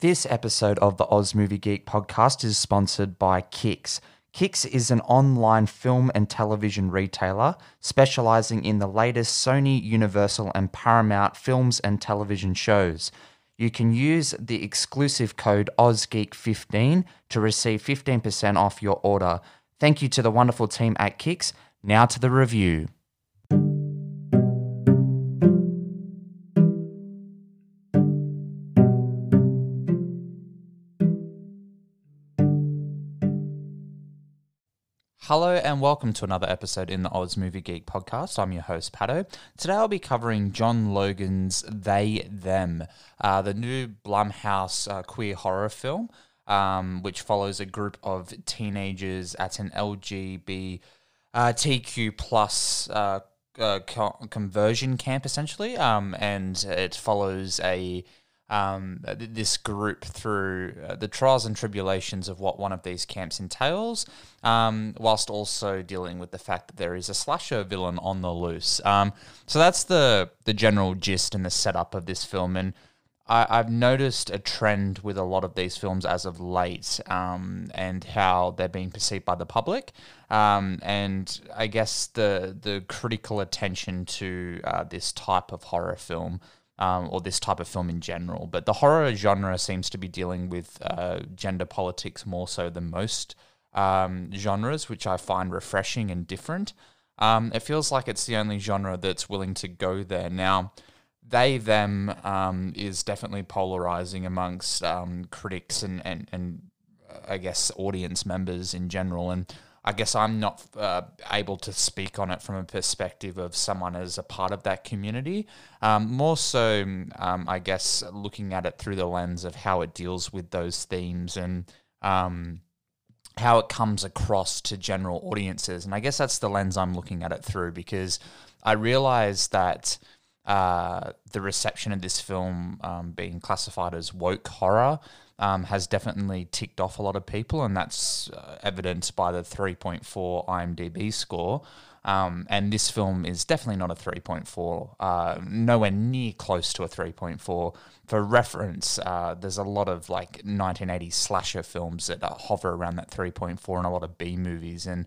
This episode of the Oz Movie Geek podcast is sponsored by Kix. Kix is an online film and television retailer specializing in the latest Sony, Universal, and Paramount films and television shows. You can use the exclusive code OZGEEK15 to receive 15% off your order. Thank you to the wonderful team at Kix. Now to the review. Hello and welcome to another episode in the Oz Movie Geek podcast. I'm your host, Pato. Today I'll be covering John Logan's They Them, the new Blumhouse queer horror film, which follows a group of teenagers at an LGBTQ plus conversion camp, essentially, and it follows this group through the trials and tribulations of what one of these camps entails, whilst also dealing with the fact that there is a slasher villain on the loose. So that's the general gist and the setup of this film. And I've noticed a trend with a lot of these films as of late, and how they're being perceived by the public, and I guess the critical attention to this type of horror film. Or this type of film in general. But the horror genre seems to be dealing with gender politics more so than most genres, which I find refreshing and different. It feels like it's the only genre that's willing to go there. Now, They Them is definitely polarizing amongst critics and I guess audience members in general. And I guess I'm not able to speak on it from a perspective of someone as a part of that community. More so, I guess, looking at it through the lens of how it deals with those themes and how it comes across to general audiences. And I guess that's the lens I'm looking at it through, because I realize that the reception of this film being classified as woke horror has definitely ticked off a lot of people, and that's evidenced by the 3.4 IMDb score. And this film is definitely not a 3.4, nowhere near close to a 3.4. For reference, there's a lot of like 1980s slasher films that hover around that 3.4 and a lot of B movies, and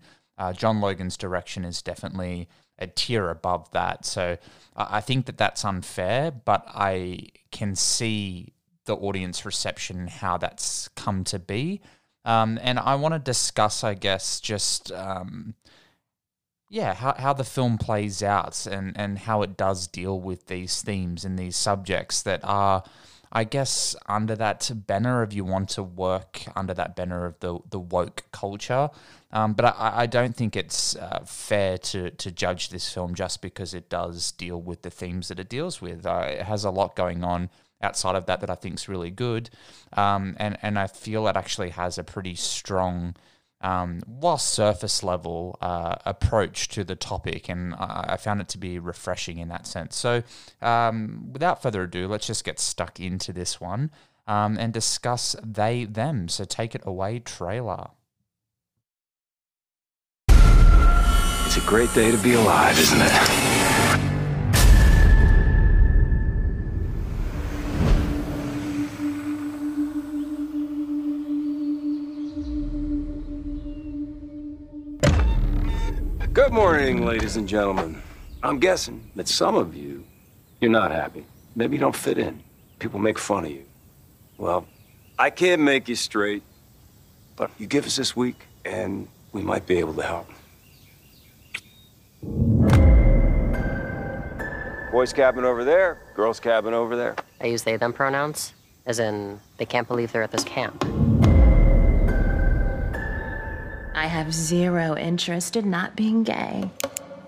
John Logan's direction is definitely a tier above that. So I think that that's unfair, but I can see the audience reception, how that's come to be. And I want to discuss, I guess, just, how the film plays out and how it does deal with these themes and these subjects that are, I guess, under that banner if you want to work under that banner of the woke culture. But I don't think it's fair to judge this film just because it does deal with the themes that it deals with. It has a lot going on outside of that I think is really good. And I feel it actually has a pretty strong, while surface level, approach to the topic. And I found it to be refreshing in that sense. So without further ado, let's just get stuck into this one and discuss They Them. So take it away, trailer. It's a great day to be alive, isn't it? Good morning, ladies and gentlemen. I'm guessing that some of you, you're not happy. Maybe you don't fit in. People make fun of you. Well, I can't make you straight, but you give us this week and we might be able to help. Boys' cabin over there, girls' cabin over there. I use they, them pronouns, as in they can't believe they're at this camp. I have zero interest in not being gay.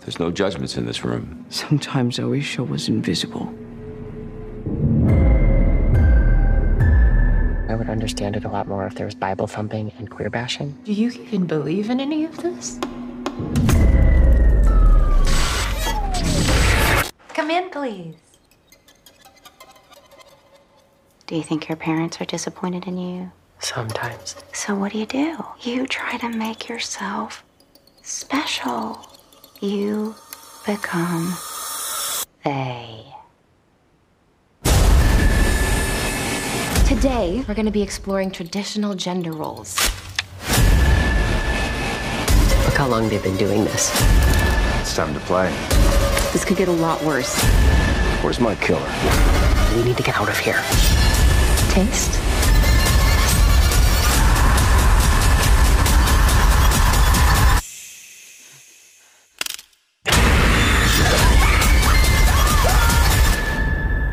There's no judgments in this room. Sometimes I wish I was invisible. I would understand it a lot more if there was Bible thumping and queer bashing. Do you even believe in any of this? Come in, please. Do you think your parents are disappointed in you? Sometimes. So what do? You try to make yourself special. You become they. Today, we're going to be exploring traditional gender roles. Look how long they've been doing this. It's time to play. This could get a lot worse. Where's my killer? We need to get out of here. Taste?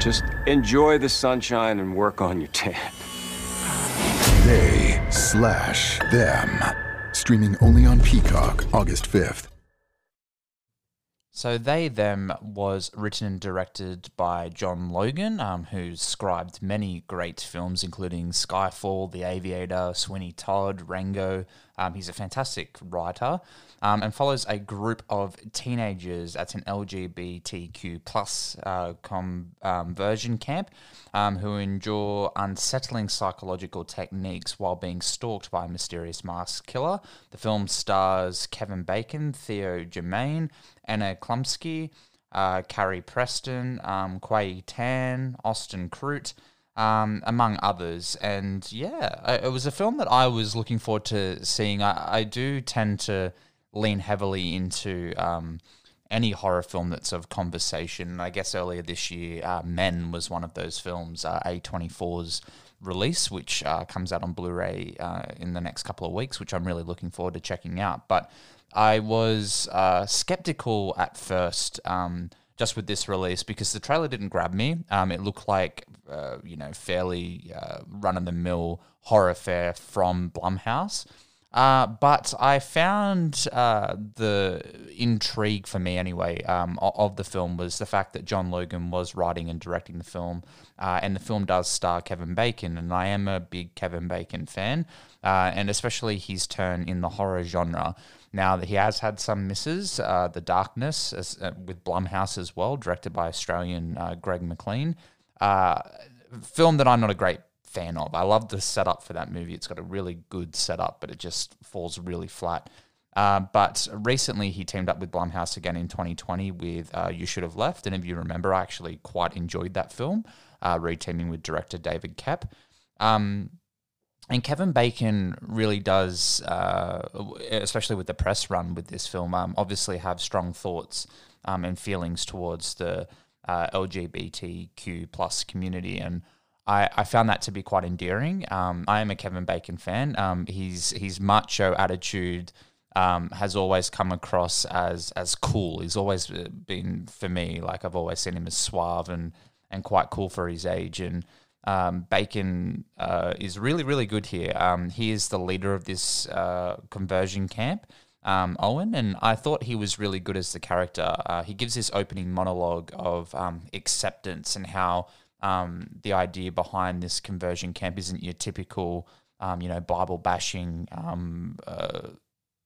Just enjoy the sunshine and work on your tan. They/Them. Streaming only on Peacock, August 5th. So They Them was written and directed by John Logan, who scribed many great films, including Skyfall, The Aviator, Sweeney Todd, Rango. He's a fantastic writer, and follows a group of teenagers at an LGBTQ plus conversion camp who endure unsettling psychological techniques while being stalked by a mysterious masked killer. The film stars Kevin Bacon, Theo Germain, Anna Klumsky, Carrie Preston, Kway Tan, Austin Crute, among others. And yeah, it was a film that I was looking forward to seeing. I do tend to lean heavily into any horror film that's of conversation. And I guess earlier this year, Men was one of those films, A24's release, which comes out on Blu-ray in the next couple of weeks, which I'm really looking forward to checking out. But I was skeptical at first, just with this release, because the trailer didn't grab me. It looked like, fairly run-of-the-mill horror fare from Blumhouse. But I found the intrigue, for me anyway, of the film was the fact that John Logan was writing and directing the film, and the film does star Kevin Bacon, and I am a big Kevin Bacon fan, and especially his turn in the horror genre. Now, he has had some misses, The Darkness with Blumhouse as well, directed by Australian Greg McLean, film that I'm not a great fan of. I love the setup for that movie. It's got a really good setup, but it just falls really flat. But recently he teamed up with Blumhouse again in 2020 with You Should Have Left. And if you remember, I actually quite enjoyed that film, re-teaming with director David Koepp. And Kevin Bacon really does, especially with the press run with this film, obviously have strong thoughts and feelings towards the LGBTQ plus community, and I found that to be quite endearing. I am a Kevin Bacon fan. His macho attitude has always come across as cool. He's always been, for me, like I've always seen him as suave and quite cool for his age. And Bacon is really, really good here. He is the leader of this conversion camp, Owen, and I thought he was really good as the character. He gives this opening monologue of acceptance and how the idea behind this conversion camp isn't your typical, Bible bashing,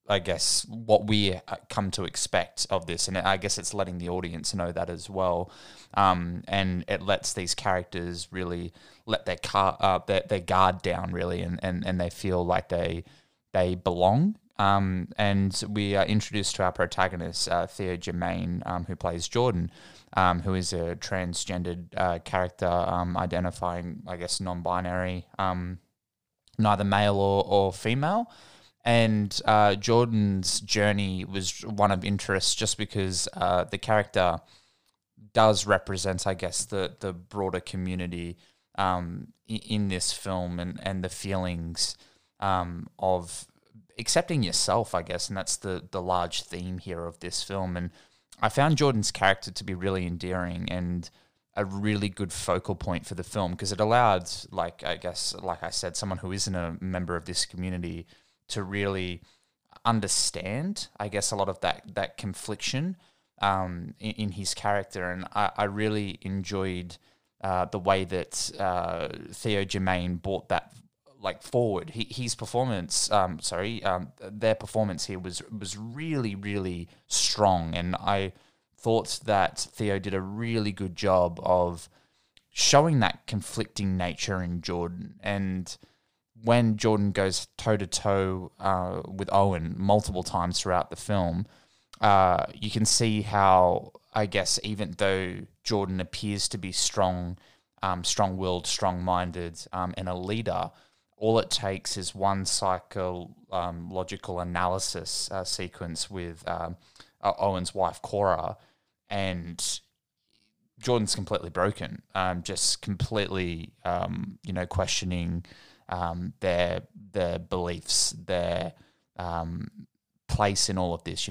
I guess, what we come to expect of this. And I guess it's letting the audience know that as well. And it lets these characters really let their guard down, really, and they feel like they belong. And we are introduced to our protagonist, Theo Germain, who plays Jordan, who is a transgendered character identifying, I guess, non-binary, neither male or female. And Jordan's journey was one of interest just because the character does represent, I guess, the broader community in this film and the feelings of accepting yourself, I guess, and that's the large theme here of this film. And I found Jordan's character to be really endearing and a really good focal point for the film because it allowed, like I said, someone who isn't a member of this community to really understand, I guess, a lot of that confliction in his character. And I really enjoyed the way that Theo Germain brought that forward. Their performance here was really, really strong, and I thought that Theo did a really good job of showing that conflicting nature in Jordan. And when Jordan goes toe-to-toe with Owen multiple times throughout the film, you can see how, I guess, even though Jordan appears to be strong strong-willed, strong-minded, and a leader, all it takes is one psychological analysis sequence with Owen's wife, Cora, and Jordan's completely broken, just completely, questioning their beliefs, their place in all of this.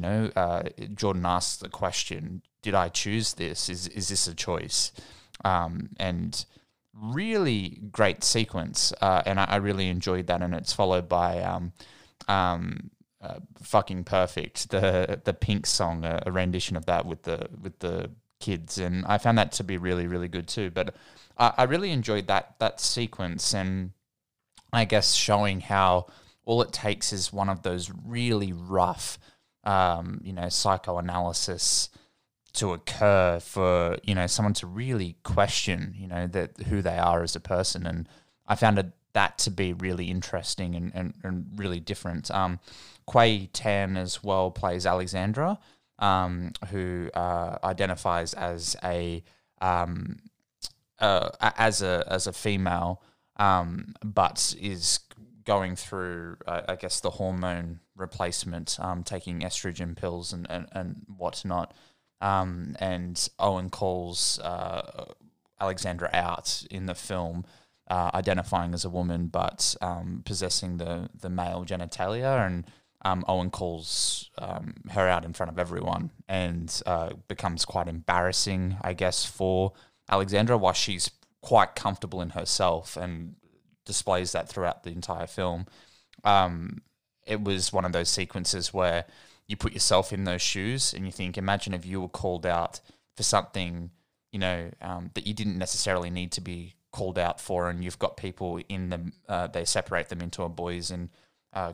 Jordan asks the question, did I choose this? Is this a choice? And really great sequence, and I really enjoyed that. And it's followed by "Fucking Perfect," the Pink song, a rendition of that with the kids, and I found that to be really, really good too. But I really enjoyed that sequence, and I guess showing how all it takes is one of those really rough, psychoanalysis to occur for, someone to really question, who they are as a person. And I found that to be really interesting and really different. Kway Tan as well plays Alexandra, who identifies as a female, but is going through, I guess, the hormone replacement, taking estrogen pills and whatnot. And Owen calls Alexandra out in the film, identifying as a woman but possessing the male genitalia, and Owen calls her out in front of everyone, and becomes quite embarrassing, I guess, for Alexandra, while she's quite comfortable in herself, and displays that throughout the entire film. It was one of those sequences where you put yourself in those shoes and you think, imagine if you were called out for something, that you didn't necessarily need to be called out for, and you've got people in them, they separate them into a boys and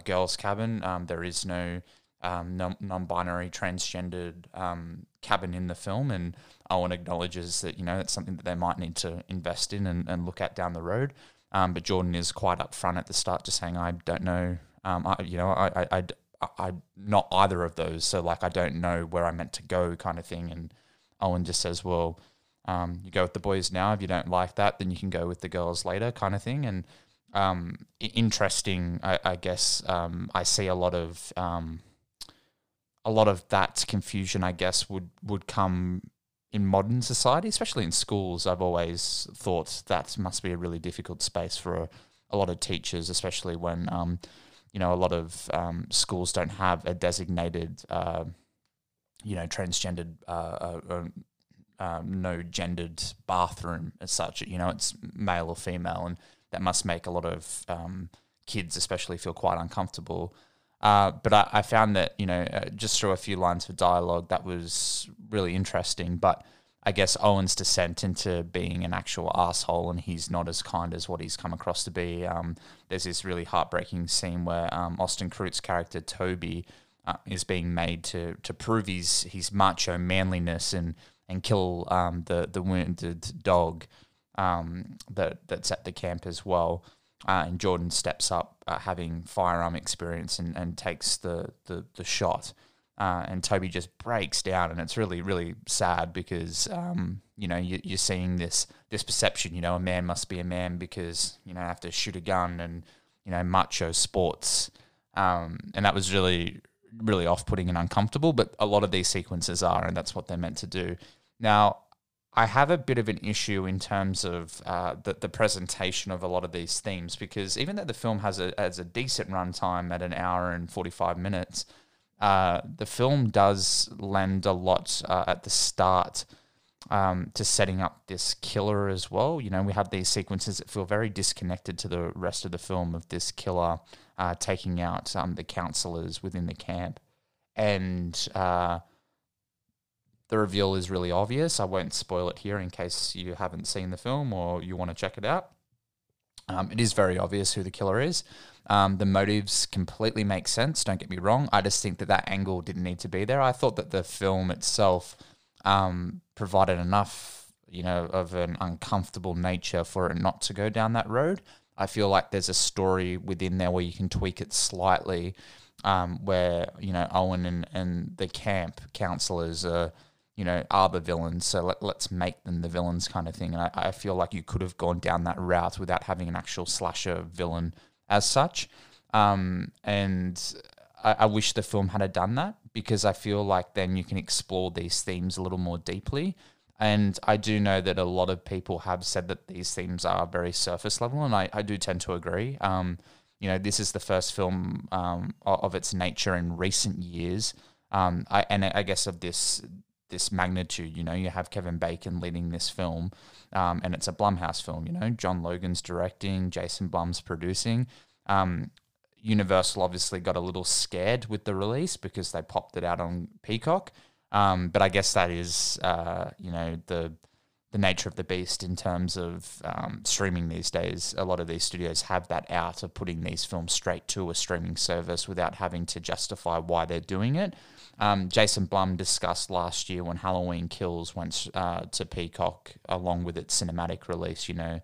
girls cabin. There is no non-binary, transgendered cabin in the film, and Owen acknowledges that, it's something that they might need to invest in and look at down the road. But Jordan is quite upfront at the start, just saying, I don't know, I'm not either of those, so I don't know where I'm meant to go, kind of thing. And Owen just says, well, you go with the boys now. If you don't like that, then you can go with the girls later, kind of thing. And interesting, I guess. I see a lot of that confusion, I guess, would come in modern society, especially in schools. I've always thought that must be a really difficult space for a lot of teachers, especially when a lot of schools don't have a designated, transgendered, no-gendered bathroom as such. It's male or female, and that must make a lot of kids especially feel quite uncomfortable. But I found that, just through a few lines of dialogue, that was really interesting. But I guess Owen's descent into being an actual asshole, and he's not as kind as what he's come across to be. There's this really heartbreaking scene where Austin Crute's character Toby is being made to prove his macho manliness and kill the wounded dog that's at the camp as well. And Jordan steps up, having firearm experience, and takes the shot. And Toby just breaks down, and it's really, really sad because, you're seeing this perception, a man must be a man because, I have to shoot a gun and, macho sports. And that was really, really off-putting and uncomfortable, but a lot of these sequences are, and that's what they're meant to do. Now, I have a bit of an issue in terms of the presentation of a lot of these themes, because even though the film has a decent runtime at an hour and 45 minutes, the film does lend a lot at the start to setting up this killer as well. We have these sequences that feel very disconnected to the rest of the film, of this killer taking out the counselors within the camp. And the reveal is really obvious. I won't spoil it here in case you haven't seen the film or you want to check it out. It is very obvious who the killer is. The motives completely make sense, don't get me wrong. I just think that angle didn't need to be there. I thought that the film itself provided enough, of an uncomfortable nature for it not to go down that road. I feel like there's a story within there where you can tweak it slightly, where, Owen and the camp counselors are, you know, are the villains, so let's make them the villains kind of thing. And I feel like you could have gone down that route without having an actual slasher villain as such. And I wish the film had done that, because I feel like then you can explore these themes a little more deeply. And I do know that a lot of people have said that these themes are very surface level, and I do tend to agree. You know, this is the first film of its nature in recent years, I guess of this magnitude. You know, you have Kevin Bacon leading this film, and it's a Blumhouse film. You know, John Logan's directing, Jason Blum's producing. Universal obviously got a little scared with the release because they popped it out on Peacock, but I guess that is you know, the nature of the beast in terms of streaming these days. A lot of these studios have that out of putting these films straight to a streaming service without having to justify why they're doing it. Jason Blum discussed last year when Halloween Kills went to Peacock along with its cinematic release, you know,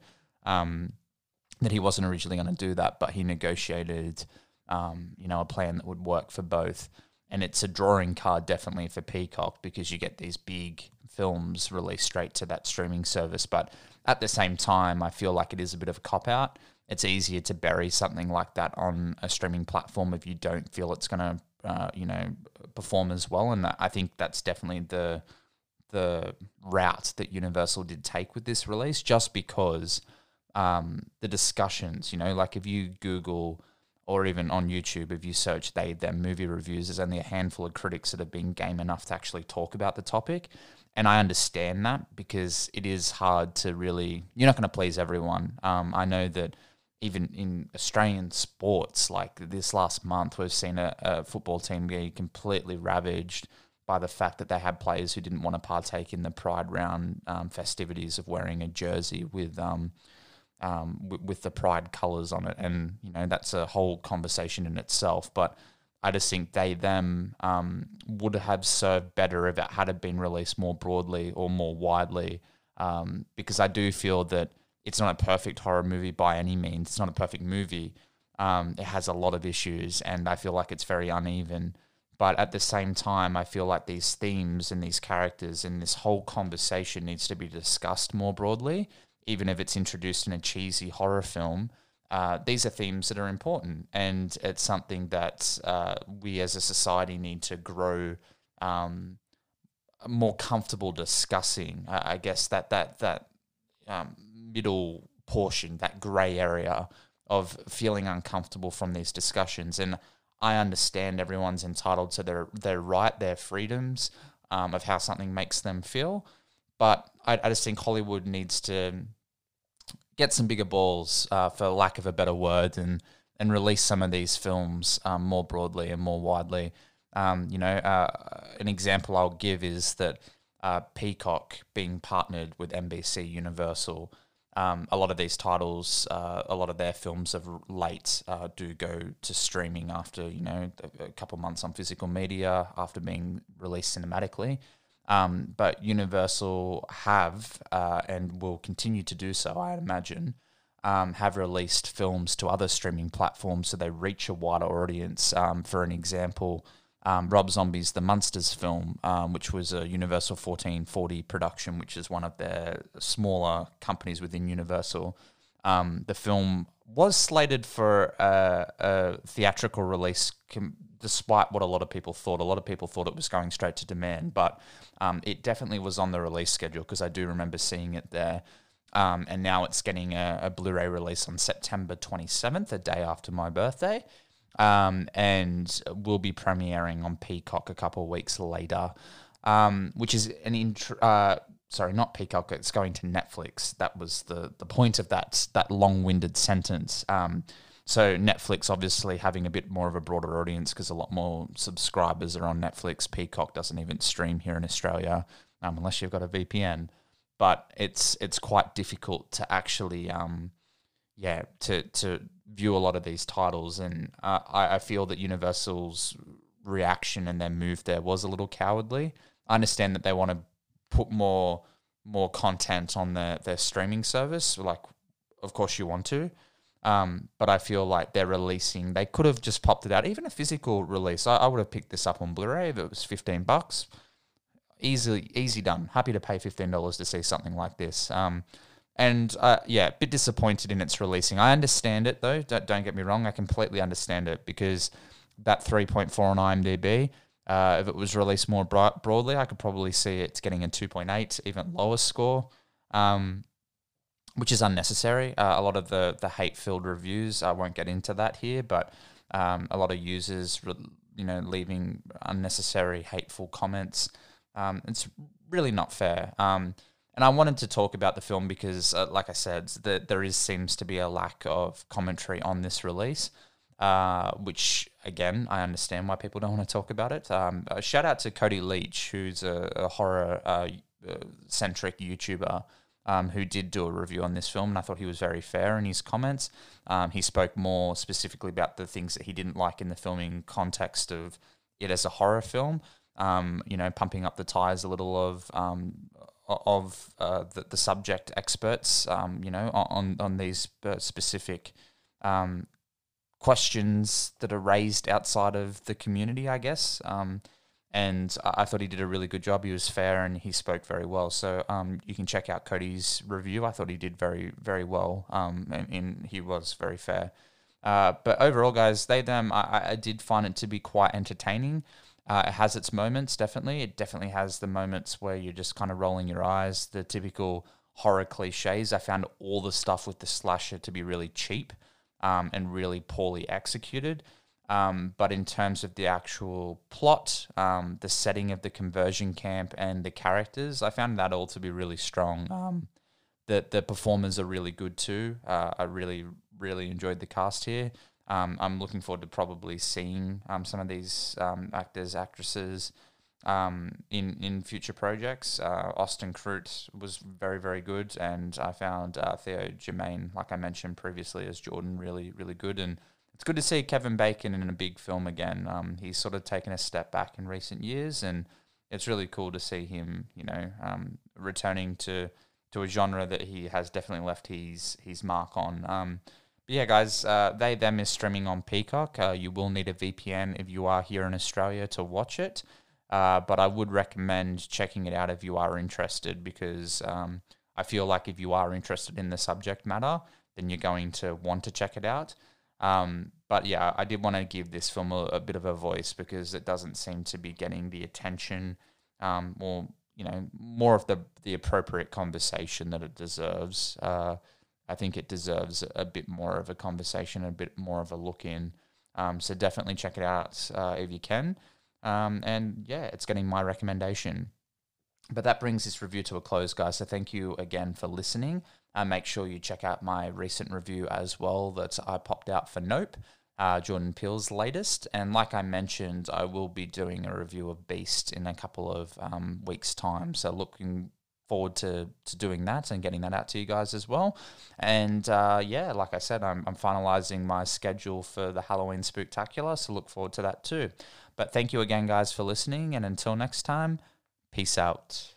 that he wasn't originally going to do that, but he negotiated, you know, a plan that would work for both. And it's a drawing card definitely for Peacock, because you get these big films released straight to that streaming service. But at the same time, I feel like it is a bit of a cop-out. It's easier to bury something like that on a streaming platform if you don't feel it's going to you know, perform as well. And I think that's definitely the route that Universal did take with this release, just because the discussions, you know, like if you Google or even on YouTube, if you search They Them movie reviews, there's only a handful of critics that have been game enough to actually talk about the topic. And I understand that, because it is hard to really, you're not going to please everyone. I know that even in Australian sports, like this last month, we've seen a football team be completely ravaged by the fact that they had players who didn't want to partake in the Pride Round festivities of wearing a jersey with the Pride colours on it. And, you know, that's a whole conversation in itself. But I just think They Them would have served better if it had been released more broadly or more widely, because I do feel that it's not a perfect horror movie by any means. It's not a perfect movie. It has a lot of issues, and I feel like it's very uneven. But at the same time, I feel like these themes and these characters and this whole conversation needs to be discussed more broadly, even if it's introduced in a cheesy horror film. These are themes that are important, and it's something that we as a society need to grow more comfortable discussing. I guess that middle portion, that grey area of feeling uncomfortable from these discussions. And I understand everyone's entitled to their right, their freedoms of how something makes them feel, but I just think Hollywood needs to get some bigger balls, for lack of a better word, and release some of these films more broadly and more widely. You know, an example I'll give is that Peacock being partnered with NBC Universal, a lot of these titles, a lot of their films of late do go to streaming after, you know, a couple months on physical media after being released cinematically. But Universal have and will continue to do so, I imagine, have released films to other streaming platforms so they reach a wider audience. For an example, Rob Zombie's The Munsters film, which was a Universal 1440 production, which is one of their smaller companies within Universal. The film was slated for a theatrical release, despite what a lot of people thought. A lot of people thought it was going straight to demand, but it definitely was on the release schedule, because I do remember seeing it there. And now it's getting a Blu-ray release on September 27th, a day after my birthday. And will be premiering on Peacock a couple of weeks later, which is an sorry, not Peacock, it's going to Netflix. That was the point of that long-winded sentence. So Netflix obviously having a bit more of a broader audience, because a lot more subscribers are on Netflix. Peacock doesn't even stream here in Australia, unless you've got a VPN. But it's quite difficult to actually to view a lot of these titles, and I feel that Universal's reaction and their move there was a little cowardly. I understand that they want to put more content on their streaming service, like of course you want to, but I feel like they could have just popped it out, even a physical release. I would have picked this up on Blu-ray if it was $15. easy done. Happy to pay $15 to see something like this. Yeah, a bit disappointed in its releasing. I understand it, though. Don't get me wrong. I completely understand it, because that 3.4 on IMDb, if it was released more broadly, I could probably see it getting a 2.8, even lower score, which is unnecessary. A lot of the hate-filled reviews, I won't get into that here, but a lot of users, leaving unnecessary hateful comments. It's really not fair. And I wanted to talk about the film because, like I said, there seems to be a lack of commentary on this release, which, again, I understand why people don't want to talk about it. A shout out to Cody Leach, who's a horror-centric YouTuber who did do a review on this film, and I thought he was very fair in his comments. He spoke more specifically about the things that he didn't like in the filming context of it as a horror film, pumping up the tires a little of the subject experts, on these specific questions that are raised outside of the community, I guess. And I thought he did a really good job. He was fair and he spoke very well. So you can check out Cody's review. I thought he did very, very well, and he was very fair. But overall, guys, I did find it to be quite entertaining. It has its moments, definitely. It definitely has the moments where you're just kind of rolling your eyes, the typical horror cliches. I found all the stuff with the slasher to be really cheap and really poorly executed. But in terms of the actual plot, the setting of the conversion camp and the characters, I found that all to be really strong. The performers are really good too. I really, really enjoyed the cast here. I'm looking forward to probably seeing some of these actors, actresses in future projects. Austin Crute was very, very good, and I found Theo Germain, like I mentioned previously, as Jordan, really, really good. And it's good to see Kevin Bacon in a big film again. He's sort of taken a step back in recent years, and it's really cool to see him, returning to a genre that he has definitely left his mark on. Yeah, guys, They Them is streaming on Peacock. You will need a VPN if you are here in Australia to watch it, but I would recommend checking it out if you are interested, because I feel like if you are interested in the subject matter, then you're going to want to check it out. But yeah, I did want to give this film a bit of a voice, because it doesn't seem to be getting the attention or more of the appropriate conversation that it deserves. I think it deserves a bit more of a conversation, a bit more of a look in. So definitely check it out if you can. And yeah, it's getting my recommendation. But that brings this review to a close, guys. So thank you again for listening. Make sure you check out my recent review as well that I popped out for Nope, Jordan Peele's latest. And like I mentioned, I will be doing a review of Beast in a couple of weeks' time. So looking forward to doing that and getting that out to you guys as well. And yeah, like I said, I'm finalizing my schedule for the Halloween Spooktacular, so look forward to that too. But thank you again, guys, for listening, and until next time, peace out.